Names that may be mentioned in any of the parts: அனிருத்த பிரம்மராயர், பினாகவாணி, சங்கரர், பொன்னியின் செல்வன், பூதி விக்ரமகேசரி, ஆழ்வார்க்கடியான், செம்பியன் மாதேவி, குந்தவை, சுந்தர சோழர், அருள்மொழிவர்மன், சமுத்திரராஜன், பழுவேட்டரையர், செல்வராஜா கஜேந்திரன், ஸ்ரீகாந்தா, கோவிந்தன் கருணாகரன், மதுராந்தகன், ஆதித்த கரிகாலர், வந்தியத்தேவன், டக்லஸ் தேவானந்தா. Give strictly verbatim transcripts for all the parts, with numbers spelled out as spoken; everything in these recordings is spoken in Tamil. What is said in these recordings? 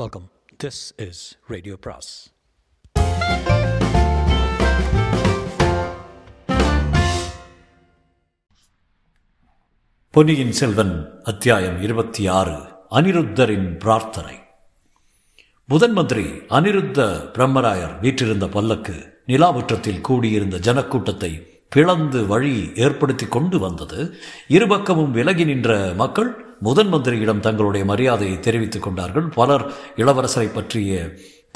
வெல்கம். திஸ் இஸ் ரேடியோ பிராஸ். பொன்னியின் செல்வன் அத்தியாயம் இருபத்தி ஆறு. அனிருத்தரின் பிரார்த்தனை. முதன் மந்திரி அனிருத்த பிரம்மராயர் வீற்றிருந்த பல்லக்கு நிலாவுற்றத்தில் கூடியிருந்த ஜனக்கூட்டத்தை பிளந்து வழி ஏற்படுத்தி கொண்டு வந்தது. இருபக்கமும் விலகி நின்ற மக்கள் முதன் மந்திரியிடம் தங்களுடைய மரியாதையை தெரிவித்துக் கொண்டார்கள். பலர் இளவரசரை பற்றிய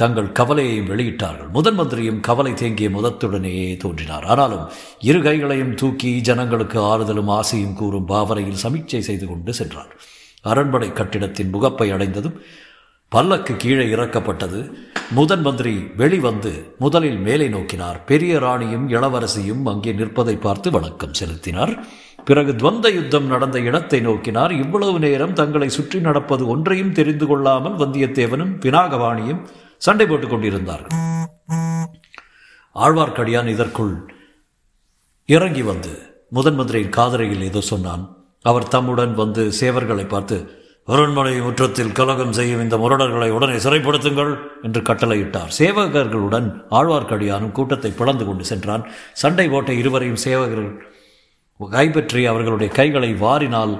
தங்கள் கவலையையும் வெளியிட்டார்கள். முதன் மந்திரியும் கவலை தேங்கிய முதத்துடனேயே தோன்றினார். ஆனாலும் இரு கைகளையும் தூக்கி ஜனங்களுக்கு ஆறுதலும் ஆசையும் கூறும் பாவனையில் சமீட்சை செய்து கொண்டு சென்றார். அரண்மனை கட்டிடத்தின் முகப்பை அடைந்ததும் பல்லக்கு கீழே இறக்கப்பட்டது. முதன் மந்திரி வெளிவந்து முதலில் மேலே நோக்கினார். பெரிய ராணியும் இளவரசியும் அங்கே நிற்பதை பார்த்து வணக்கம் செலுத்தினார். பிறகு துவந்த யுத்தம் நடந்த இடத்தை நோக்கினார். இவ்வளவு நேரம் தங்களை சுற்றி நடப்பது ஒன்றையும் தெரிந்து கொள்ளாமல் வந்தியத்தேவனும் பினாகவாணியும் சண்டை போட்டுக் கொண்டிருந்தார்கள். ஆழ்வார்க்கடியான் இதற்குள் இறங்கி வந்து முதன் மந்திரியின் காதரையில் ஏதோ சொன்னான். அவர் தம்முடன் வந்து சேவர்களை பார்த்து, அரண்மனை முற்றத்தில் கலகம் செய்யும் இந்த முரடர்களை உடனே சிறைப்படுத்துங்கள் என்று கட்டளையிட்டார். சேவகர்களுடன் ஆழ்வார்க்கடியானும் கூட்டத்தை பிளந்து கொண்டு சென்றான். சண்டை போட்ட இருவரையும் சேவகர்கள் கைப்பற்றி அவர்களுடைய கைகளை வாரினால்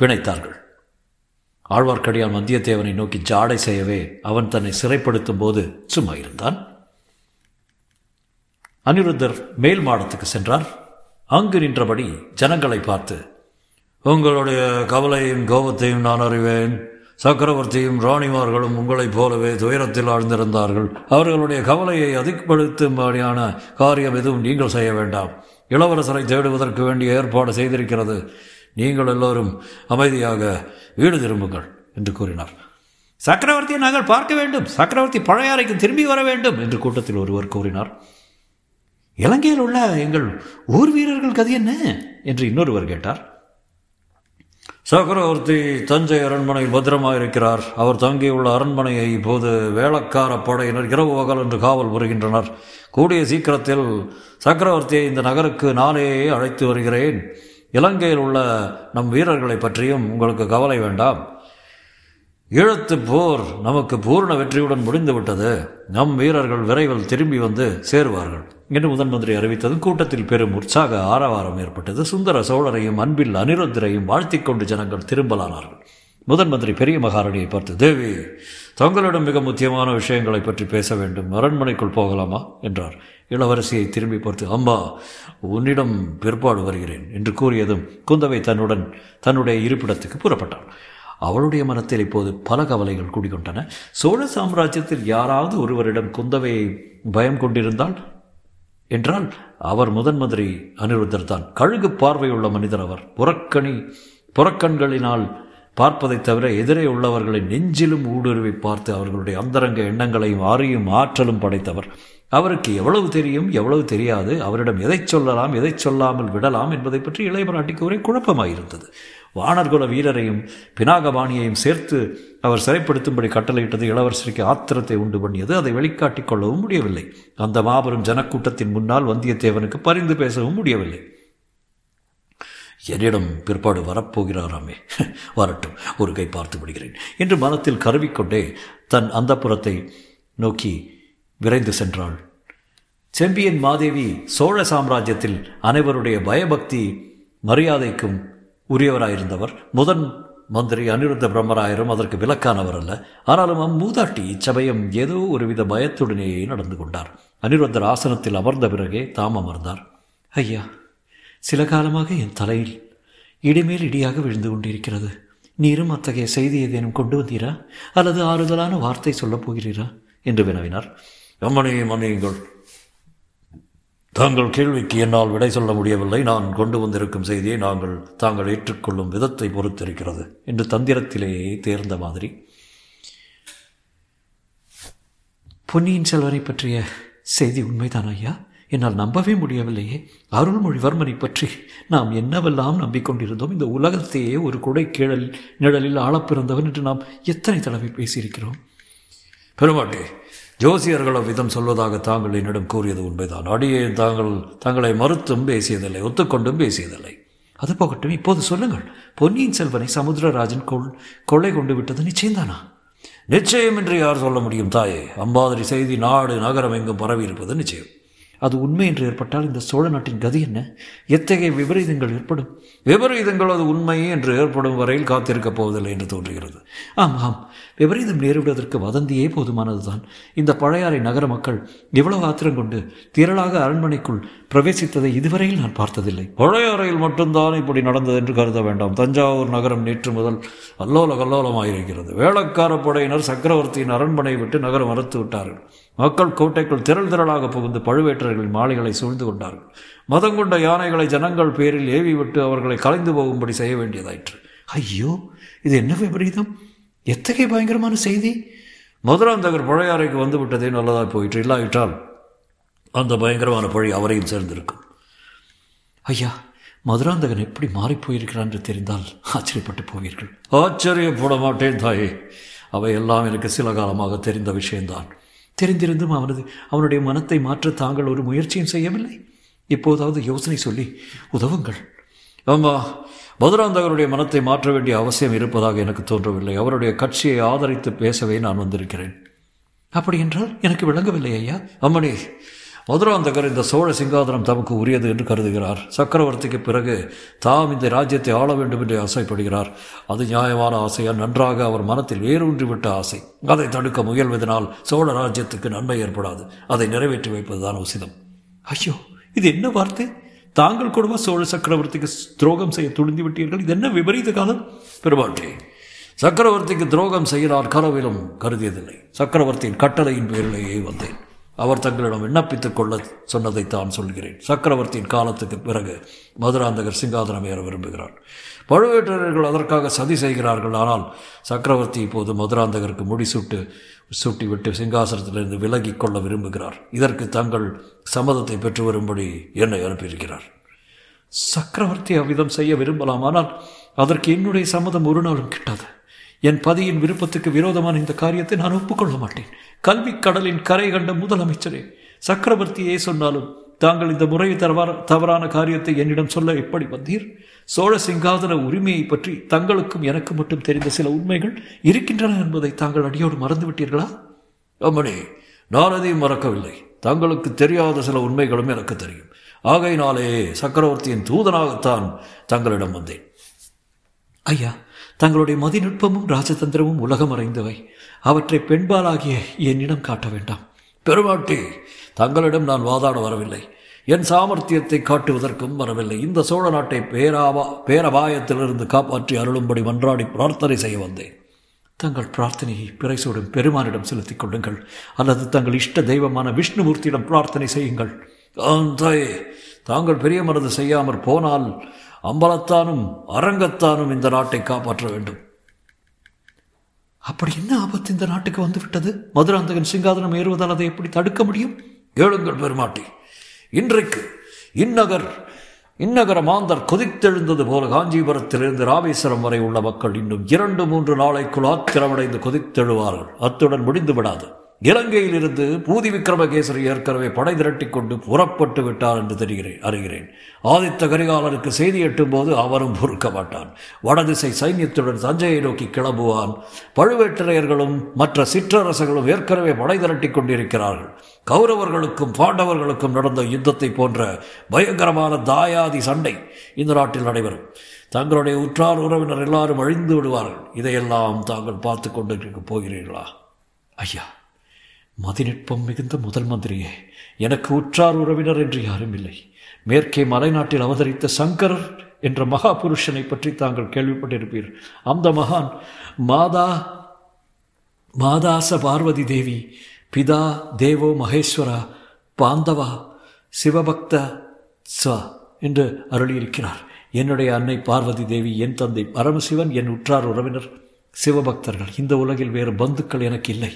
பிணைத்தார்கள். ஆழ்வார்க்கடியான் வந்தியத்தேவனை நோக்கி ஜாடை செய்யவே அவன் தன்னை சிறைப்படுத்தும் போது சும்மா இருந்தான். அனிருத்தர் மேல் மாடத்துக்கு சென்றார். அங்கு நின்றபடி ஜனங்களை பார்த்து, உங்களுடைய கவலையும் கோபத்தையும் நான் அறிவேன். சக்கரவர்த்தியும் ராணிமார்களும் உங்களைப் போலவே துயரத்தில் ஆழ்ந்திருந்தார்கள். அவர்களுடைய கவலையை அதிகப்படுத்தும்படியான காரியம் எதுவும் நீங்கள் செய்ய வேண்டாம். இளவரசரை தேடுவதற்கு வேண்டிய ஏற்பாடு செய்திருக்கிறது. நீங்கள் எல்லோரும் அமைதியாக வீடு திரும்புங்கள் என்று கூறினார். சக்கரவர்த்தியை நாங்கள் பார்க்க வேண்டும். சக்கரவர்த்தி பழையாறைக்கு திரும்பி வர வேண்டும் என்று கூட்டத்தில் ஒருவர் கூறினார். இலங்கையில் உள்ள எங்கள் ஊர் வீரர்கள் கதி என்ன என்று இன்னொருவர் கேட்டார். சக்கரவர்த்தி தஞ்சை அரண்மனையில் பத்திரமாயிருக்கிறார். அவர் தங்கியுள்ள அரண்மனையை இப்போது வேளக்கார படையினர் இரவு பகல் என்று காவல் புரிகின்றனர். கூடிய சீக்கிரத்தில் சக்கரவர்த்தியை இந்த நகருக்கு நானேயே அழைத்து வருகிறேன். இலங்கையில் உள்ள நம் வீரர்களை பற்றியும் உங்களுக்கு கவலை வேண்டாம். ஈழத்து போர் நமக்கு பூர்ண வெற்றியுடன் முடிந்துவிட்டது. நம் வீரர்கள் விரைவில் திரும்பி வந்து சேருவார்கள் என்று முதன் மந்திரி அறிவித்தது கூட்டத்தில் பெரும் உற்சாக ஆரவாரம் ஏற்பட்டது. சுந்தர சோழரையும் அன்பில் அனிருத்தரையும் வாழ்த்தி கொண்டு ஜனங்கள் திரும்பலானார்கள். முதன் மந்திரி பெரிய மகாராணியை பார்த்து, தேவி, தங்களிடம் மிக முக்கியமான விஷயங்களை பற்றி பேச வேண்டும். அரண்மனைக்குள் போகலாமா என்றார். இளவரசியை திரும்பி பார்த்து, அம்மா, உன்னிடம் பிற்பாடு வருகிறேன் என்று கூறியதும் குந்தவை தன்னுடன் தன்னுடைய இருப்பிடத்துக்கு புறப்பட்டாள். அவளுடைய மனத்தில் இப்போது பல கவலைகள் கூடிக்கொண்டன. சோழ சாம்ராஜ்யத்தில் யாராவது ஒருவரிடம் குந்தவையை பயம் கொண்டிருந்தால் என்றால் அவர் முதன் மந்திரி அனிருத்தர் தான். கழுகு பார்வையுள்ள மனிதர் அவர். புறக்கணி புறக்கண்களினால் பார்ப்பதை தவிர எதிரே உள்ளவர்களின் நெஞ்சிலும் ஊடுருவி பார்த்து அவர்களுடைய அந்தரங்க எண்ணங்களையும் ஆறியும் ஆற்றலும் படைத்தவர். அவருக்கு எவ்வளவு தெரியும், எவ்வளவு தெரியாது, அவரிடம் எதை சொல்லலாம், எதை சொல்லாமல் விடலாம் என்பதை பற்றி இளையமராட்டிக்கு ஒரே குழப்பமாயிருந்தது. வானர்குல வீரரையும் பினாகபாணியையும் சேர்த்து அவர் சிறைப்படுத்தும்படி கட்டளையிட்டது இளவரசருக்கு ஆத்திரத்தை உண்டு பண்ணியது. அதை வெளிக்காட்டிக் கொள்ளவும் முடியவில்லை. அந்த மாபெரும் ஜனக்கூட்டத்தின் முன்னால் வந்தியத்தேவனுக்கு பரிந்து பேசவும் முடியவில்லை. என்னிடம் பிற்பாடு வரப்போகிறாராமே, வரட்டும், ஒரு கை பார்த்து விடுகிறேன் என்று மனத்தில் கருவிக்கொண்டே தன் அந்தப்புறத்தை நோக்கி விரைந்து சென்றாள். செம்பியன் மாதேவி சோழ சாம்ராஜ்யத்தில் அனைவருடைய பயபக்தி மரியாதைக்கும் உரியவராயிருந்தவர். முதன் மந்திரி அனிருத்த பிரம்மராயரும் அதற்கு விலக்கானவர் அல்ல. ஆனாலும் அம்மூதாட்டி இச்சமயம் ஏதோ ஒருவித பயத்துடனேயே நடந்து கொண்டார். அனிருத்தர் ஆசனத்தில் அமர்ந்த பிறகே தாம் அமர்ந்தார். ஐயா, சில காலமாக என் தலையில் இடிமேல் இடியாக விழுந்து கொண்டிருக்கிறது. நீரும் அத்தகைய செய்தி ஏதேனும் கொண்டு வந்தீரா, அல்லது ஆறுதலான வார்த்தை சொல்லப் போகிறீரா என்று வினவினார். எம்மனையே மன்னியுங்கள், தாங்கள் கேள்விக்கு என்னால் விடை சொல்ல முடியவில்லை. நான் கொண்டு வந்திருக்கும் செய்தியை நாங்கள் தாங்கள் ஏற்றுக்கொள்ளும் விதத்தை பொறுத்திருக்கிறது என்று தந்திரத்திலேயே தேர்ந்த மாதிரி. பொன்னியின் செல்வனை பற்றிய செய்தி உண்மைதான் ஐயா, என்னால் நம்பவே முடியவில்லையே. அருள்மொழிவர்மனை பற்றி நாம் என்னவெல்லாம் நம்பிக்கொண்டிருந்தோம். இந்த உலகத்தையே ஒரு கொடை கீழல் நிழலில் ஆழப்பிறந்தவன் என்று நாம் எத்தனை தடவை பேசியிருக்கிறோம். பெருமாட்டி, ஜோசியர்கள் அவ்விதம் சொல்வதாக தாங்கள் என்னிடம் கூறியது உண்மைதான். அடியே தாங்கள் தங்களை மறுத்தும் பேசியதில்லை, ஒத்துக்கொண்டும் பேசியதில்லை. அது போகட்டும், இப்போது சொல்லுங்கள், பொன்னியின் செல்வனை சமுத்திரராஜன் கொள் கொள்ளை கொண்டு விட்டது நிச்சயம்தானா? நிச்சயம் என்று யார் சொல்ல முடியும் தாயே? அம்பாதிரி செய்தி நாடு நகரம் எங்கும் பரவி இருப்பது நிச்சயம். அது உண்மை என்று ஏற்பட்டால் இந்த சோழ நாட்டின் கதி என்ன? எத்தகைய விபரீதங்கள் ஏற்படும்? விபரீதங்கள் அது உண்மை என்று ஏற்படும் வரையில் காத்திருக்கப் போவதில்லை என்று தோன்றுகிறது. ஆம் ஆம், விபரீதம் நேரிடுவதற்கு வதந்தியே போதுமானதுதான். இந்த பழையாறை நகர மக்கள் எவ்வளவு ஆத்திரம் கொண்டு திரளாக அரண்மனைக்குள் பிரவேசித்ததை இதுவரையில் நான் பார்த்ததில்லை. பழையாறையில் மட்டும்தான் இப்படி நடந்தது என்று கருத வேண்டாம். தஞ்சாவூர் நகரம் நேற்று முதல் அல்லோல கல்லோலமாயிருக்கிறது. வேளக்கார படையினர் சக்கரவர்த்தியின் அரண்மனை விட்டு நகரம் மறுத்து விட்டார்கள். மக்கள் கோட்டைக்குள் திரள் திரளாக புகுந்து பழுவேட்டரர்கள் மாளிகளை சூழ்ந்து கொண்டார்கள். மதங்கொண்ட யானைகளை ஜனங்கள் பேரில் ஏவி விட்டு அவர்களை கலைந்து போகும்படி செய்ய வேண்டியதாயிற்று. ஐயோ, இது என்ன விபரீதம்! எத்தகைய பயங்கரமான செய்தி! மதுராந்தகர் பழையாறைக்கு வந்து விட்டதே நல்லதாய் போயிற்று. இல்லாவிட்டால் அந்த பயங்கரமான பழி அவரையும் சேர்ந்திருக்கும். ஐயா, மதுராந்தகன் எப்படி மாறிப்போயிருக்கிறான் என்று தெரிந்தால் ஆச்சரியப்பட்டு போவீர்கள். ஆச்சரியப்பட மாட்டேன் தாயே. அவையெல்லாம் எனக்கு சில காலமாக தெரிந்த விஷயம்தான். தெரிந்திருந்தும் அவனது அவனுடைய மனத்தை மாற்ற தாங்கள் ஒரு முயற்சியும் செய்யவில்லை. இப்போதாவது யோசனை சொல்லி உதவுங்கள். ஆமா, மதுராந்தகருடைய மனத்தை மாற்ற வேண்டிய அவசியம் இருப்பதாக எனக்கு தோன்றவில்லை. அவருடைய கட்சியை ஆதரித்து பேசவே நான் வந்திருக்கிறேன். அப்படி என்றால் எனக்கு விளங்கவில்லை ஐயா. அம்மணி, மதுராந்தகர் இந்த சோழ சிங்காதனம் தமக்கு உரியது என்று கருதுகிறார். சக்கரவர்த்திக்கு பிறகு தாம் இந்த ராஜ்யத்தை ஆள வேண்டும் என்று ஆசைப்படுகிறார். அது நியாயமான ஆசையா? நன்றாக அவர் மனத்தில் வேரூன்றிவிட்ட ஆசை. அதை தடுக்க முயல்வதனால் சோழ ராஜ்யத்துக்கு நன்மை ஏற்படாது. அதை நிறைவேற்றி வைப்பதுதான் உசிதம். ஐயோ, இது என்ன வார்த்தை! தாங்கள் கூடவா சோழ சக்கரவர்த்திக்கு துரோகம் செய்ய துணிந்து விட்டீர்கள்? இது என்ன விபரீத காலம்! பெருமாட்டி, சக்கரவர்த்திக்கு துரோகம் செய்ய நான் கனவிலும் கருதியதில்லை. சக்கரவர்த்தியின் கட்டளையின் பேரிலேயே வந்தேன். அவர் தங்களிடம் விண்ணப்பித்துக் கொள்ள சொன்னதை தான் சொல்கிறேன். சக்கரவர்த்தியின் காலத்துக்கு பிறகு மதுராந்தகர் சிங்காதனம் ஏற விரும்புகிறார். பழுவேட்டரர்கள் அதற்காக சதி செய்கிறார்கள். ஆனால் சக்கரவர்த்தி இப்போது மதுராந்தகருக்கு முடிசூட்டு சுட்டிவிட்டு சிங்காசனத்திலிருந்து விலகி கொள்ள விரும்புகிறார். இதற்கு தங்கள் சம்மதத்தை பெற்று வரும்படி என்னை அனுப்பியிருக்கிறார். சக்கரவர்த்தி அவ்விதம் செய்ய விரும்பலாம். ஆனால் அதற்கு என்னுடைய சம்மதம் ஒரு நாளும் கிட்டாது. என் பதியின் விருப்பத்துக்கு விரோதமான இந்த காரியத்தை நான் ஒப்புக்கொள்ள மாட்டேன். கல்விக் கடலின் கரை கண்ட முதலமைச்சரே, சக்கரவர்த்தியே சொன்னாலும் தாங்கள் இந்த முறை தவற தவறான காரியத்தை என்னிடம் சொல்ல எப்படி வந்தீர்? சோழ சிங்காதன உரிமையை பற்றி தங்களுக்கும் எனக்கு மட்டும் தெரிந்த சில உண்மைகள் இருக்கின்றன என்பதை தாங்கள் அடியோடு மறந்துவிட்டீர்களா? அம்மனே, நான் அதையும் மறக்கவில்லை. தங்களுக்கு தெரியாத சில உண்மைகளும் எனக்கு தெரியும். ஆகையினாலே சக்கரவர்த்தியின் தூதனாகத்தான் தங்களிடம் வந்தேன். ஐயா, தங்களுடைய மதிநுட்பமும் ராஜதந்திரமும் உலகம் அறைந்தவை. அவற்றை பெண்பாலாகிய என்னிடம் காட்ட வேண்டாம். பெருமாட்டி, தங்களிடம் நான் வாதாட வரவில்லை. என் சாமர்த்தியத்தை காட்டுவதற்கும் வரவில்லை. இந்த சோழ நாட்டை பேராவா பேரபாயத்திலிருந்து காப்பாற்றி அருளும்படி மன்றாடி பிரார்த்தனை செய்ய வந்தேன். தங்கள் பிரார்த்தனையை பிறைசூடும் பெருமானிடம் செலுத்திக் கொள்ளுங்கள். அல்லது தங்கள் இஷ்ட தெய்வமான விஷ்ணுமூர்த்தியிடம் பிரார்த்தனை செய்யுங்கள். தாயே, தாங்கள் பெரிய மனது செய்யாமற் போனால் அம்பலத்தானும் அரங்கத்தானும் இந்த நாட்டை காப்பாற்ற வேண்டும். அப்படி என்ன ஆபத்து இந்த நாட்டுக்கு வந்துவிட்டது? மதுராந்தகன் சிங்காதனம் ஏறுவதால் அதை எப்படி தடுக்க முடியும்? கேளுங்கள் பெருமாட்டி. இன்றைக்கு இந்நகர் இந்நகர மாந்தர் கொதித்தெழுந்தது போல காஞ்சிபுரத்திலிருந்து ராமேஸ்வரம் வரை உள்ள மக்கள் இன்னும் இரண்டு மூன்று நாளைக்குள் ஆத்திரமடைந்து கொதித்தெழுவார்கள். அத்துடன் முடிந்து விடாது. இலங்கையிலிருந்து பூதி விக்ரமகேசரி ஏற்கனவே படை திரட்டி கொண்டு புறப்பட்டு விட்டார் என்று தெரிகிறேன் அறிகிறேன். ஆதித்த கரிகாலருக்கு செய்தி எட்டும் போது அவரும் பொறுக்க மாட்டான். வடதிசை சைன்யத்துடன் தஞ்சையை நோக்கி கிளம்புவான். பழுவேட்டரையர்களும் மற்ற சிற்றரசர்களும் ஏற்கனவே படை திரட்டி கொண்டிருக்கிறார்கள். கௌரவர்களுக்கும் பாண்டவர்களுக்கும் நடந்த யுத்தத்தை போன்ற பயங்கரமான தாயாதி சண்டை இந்த நாட்டில் நடைபெறும். தங்களுடைய உற்றார் உறவினர் எல்லாரும் அழிந்து விடுவார்கள். இதையெல்லாம் தாங்கள் பார்த்து கொண்டு போகிறீர்களா? ஐயா, மதிநுட்பம் மிகுந்த முதல் மந்திரியே, எனக்கு உற்றார் உறவினர் என்று யாரும் இல்லை. மேற்கே மலைநாட்டில் அவதரித்த சங்கரர் என்ற மகா புருஷனை பற்றி தாங்கள் கேள்விப்பட்டிருப்பீர். அந்த மகான் மாதா மாதாச பார்வதி தேவி, பிதா தேவோ மகேஸ்வரா, பாந்தவா சிவபக்த ஸ்வ என்று அருளியிருக்கிறார். என்னுடைய அன்னை பார்வதி தேவி, என் தந்தை பரமசிவன், என் உற்றார் உறவினர் சிவபக்தர்கள். இந்த உலகில் வேறு பந்துக்கள் எனக்கு இல்லை.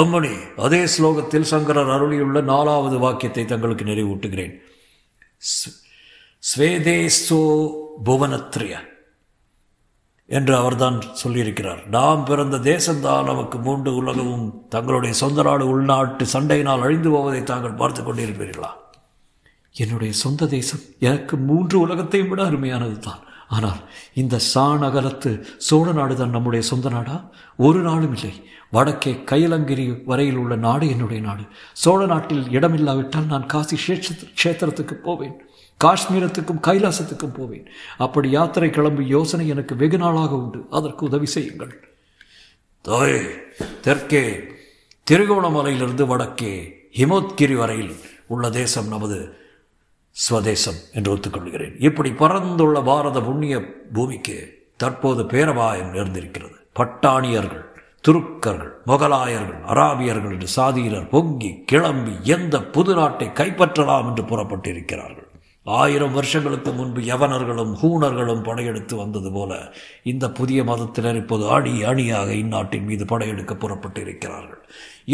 அம்மணி, அதே ஸ்லோகத்தில் சங்கரர் அருளியுள்ள நாலாவது வாக்கியத்தை தங்களுக்கு நினைவூட்டுகிறேன். ஸ்வேதேஸ்வோ புவனத்ரிய என்று அவர்தான் சொல்லியிருக்கிறார். நாம் பிறந்த தேசம்தான் நமக்கு மூன்று உலகமும். தங்களுடைய சொந்த நாடு உள்நாட்டு சண்டையினால் அழிந்து போவதை தாங்கள் பார்த்து கொண்டிருப்பீர்களா? என்னுடைய சொந்த தேசம் எனக்கு மூன்று உலகத்தையும் விட அருமையானது தான். ஆனால் இந்த சாணகலத்து சோழ நாடுதான் நம்முடைய சொந்த நாடா? ஒரு நாளும் இல்லை. வடக்கே கைலங்கிரி வரையில் உள்ள நாடு என்னுடைய நாடு. சோழ நாட்டில் இடமில்லாவிட்டால் நான் காசி க்ஷேத்திரத்துக்கு போவேன், காஷ்மீரத்துக்கும் கைலாசத்துக்கும் போவேன். அப்படி யாத்திரை கிளம்பு யோசனை எனக்கு வெகு நாளாக உண்டு. அதற்கு உதவி செய்யுங்கள். தாயே, தெற்கே திருகோணமலையிலிருந்து வடக்கே ஹிமோத்கிரி வரையில் உள்ள தேசம் நமது ஸ்வதேசம் என்று ஒத்துக்கொள்கிறேன். இப்படி பறந்துள்ள பாரத புண்ணிய பூமிக்கு தற்போது பேரபாயம் நேர்ந்திருக்கிறது. பட்டாணியர்கள், துருக்கர்கள், முகலாயர்கள், அராபியர்கள் என்று சாதியினர் பொங்கி கிளம்பி எந்த புது நாட்டை கைப்பற்றலாம் என்று புறப்பட்டிருக்கிறார்கள். ஆயிரம் வருஷங்களுக்கு முன்பு யவனர்களும் ஹூணர்களும் படையெடுத்து வந்தது போல இந்த புதிய மதத்தினர் இப்போது அணி அணியாக இந்நாட்டின் மீது படையெடுக்க புறப்பட்டு இருக்கிறார்கள்.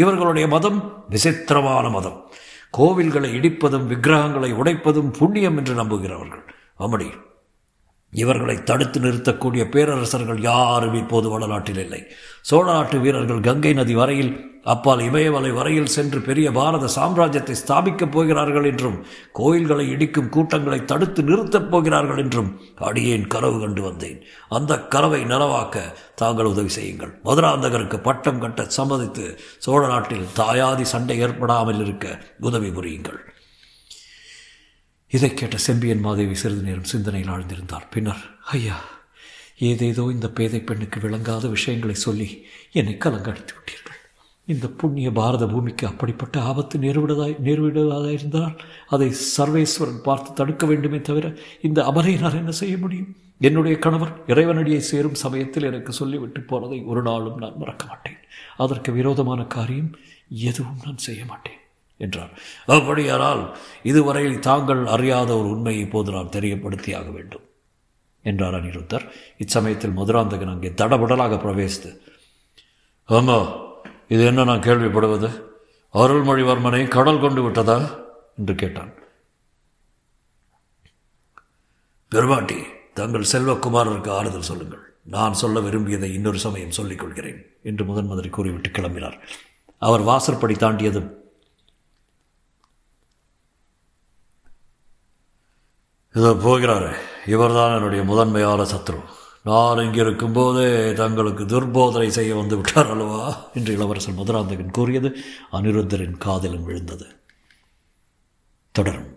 இவர்களுடைய மதம் விசித்திரமான மதம். கோவில்களை இடிப்பதும் விக்கிரகங்களை உடைப்பதும் புண்ணியம் என்று நம்புகிறவர்கள். அப்படி இவர்களை தடுத்து நிறுத்தக்கூடிய பேரரசர்கள் யாரும் இப்போது வடநாட்டில் இல்லை. சோழ நாட்டு வீரர்கள் கங்கை நதி வரையில், அப்பால் இமயமலை வரையில் சென்று பெரிய பாரத சாம்ராஜ்யத்தை ஸ்தாபிக்கப் போகிறார்கள் என்றும், கோயில்களை இடிக்கும் கூட்டங்களை தடுத்து நிறுத்தப் போகிறார்கள் என்றும் அடியேன் கனவு கண்டு வந்தேன். அந்த கனவை நனவாக்க தாங்கள் உதவி செய்யுங்கள். மதுராந்தகருக்கு பட்டம் கட்ட சம்மதித்து சோழ நாட்டில் தாயாதி சண்டை ஏற்படாமல் இருக்க உதவி புரியுங்கள். இதை கேட்ட செம்பியன் மாதேவி சிறிது நேரம் சிந்தனையில் ஆழ்ந்திருந்தார். பின்னர், ஐயா, ஏதேதோ இந்த பேதை பெண்ணுக்கு விளங்காத விஷயங்களை சொல்லி என்னை கலங்கடித்து விட்டீர்கள். இந்த புண்ணிய பாரத பூமிக்கு அப்படிப்பட்ட ஆபத்து நேர்விடதாய் நேர்விடுவதாயிருந்தால் அதை சர்வேஸ்வரன் பார்த்து தடுக்க வேண்டுமே தவிர இந்த அமரையினால் என்ன செய்ய முடியும்? என்னுடைய கணவர் இறைவனடியை சேரும் சமயத்தில் எனக்கு சொல்லிவிட்டு போனதை ஒரு நாளும் நான் மறக்க மாட்டேன். அதற்கு விரோதமான காரியம் எதுவும் நான் செய்ய மாட்டேன் என்றார். அப்படியானால் இதுவரையில் தாங்கள் அறியாத ஒரு உண்மையை இப்போது நான் தெரியப்படுத்தியாக வேண்டும் என்றார் அனிருத்தர். இச்சமயத்தில் மதுராந்தகன் அங்கே தடபடலாக பிரவேசித்து, ஆமா, இது என்ன நான் கேள்விப்படுவது? அருள்மொழிவர்மனை கடல் கொண்டு விட்டதா என்று கேட்டான். பெருமாட்டி, தங்கள் செல்வக்குமாரருக்கு ஆறுதல் சொல்லுங்கள். நான் சொல்ல விரும்பியதை இன்னொரு சமயம் சொல்லிக் கொள்கிறேன் என்று முதன் மந்திரி கூறிவிட்டு கிளம்பினார். அவர் வாசற்படி தாண்டியதும், இதோ போகிறாரே, இவர்தான் என்னுடைய முதன்மையான சத்ரு. நான் இங்கிருக்கும் போதே தங்களுக்கு துர்போதனை செய்ய வந்து விட்டார் அல்லவா என்று இளவரசர் மதுராந்தகன் கூறியது அனிருத்தரின் காதிலும் விழுந்தது. தொடரும்.